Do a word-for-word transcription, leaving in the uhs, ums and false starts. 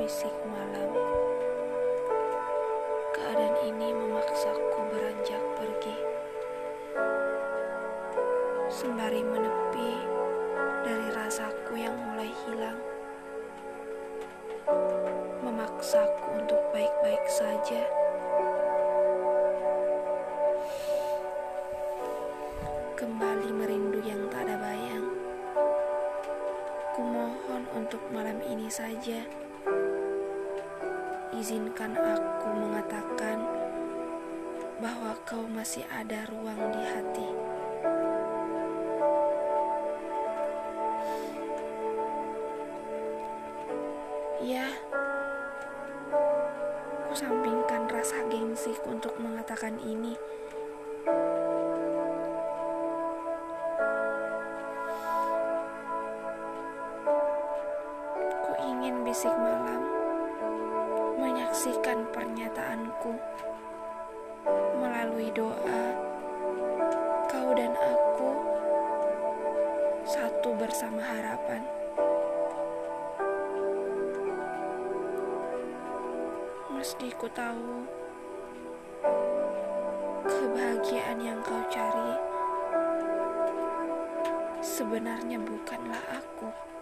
Bisik malam, keadaan ini memaksaku beranjak pergi. Sembari menepi dari rasaku yang mulai hilang, memaksaku untuk baik-baik saja. Kembali merindu yang tak ada bayang. Kumohon untuk malam ini saja, izinkan aku mengatakan bahwa kau masih ada ruang di hati. Ya, ku sampingkan rasa gengsiku untuk mengatakan ini. Ku ingin bisik malam menyaksikan pernyataanku melalui doa. Kau dan aku satu bersama harapan. Meski ku tahu kebahagiaan yang kau cari sebenarnya bukanlah aku.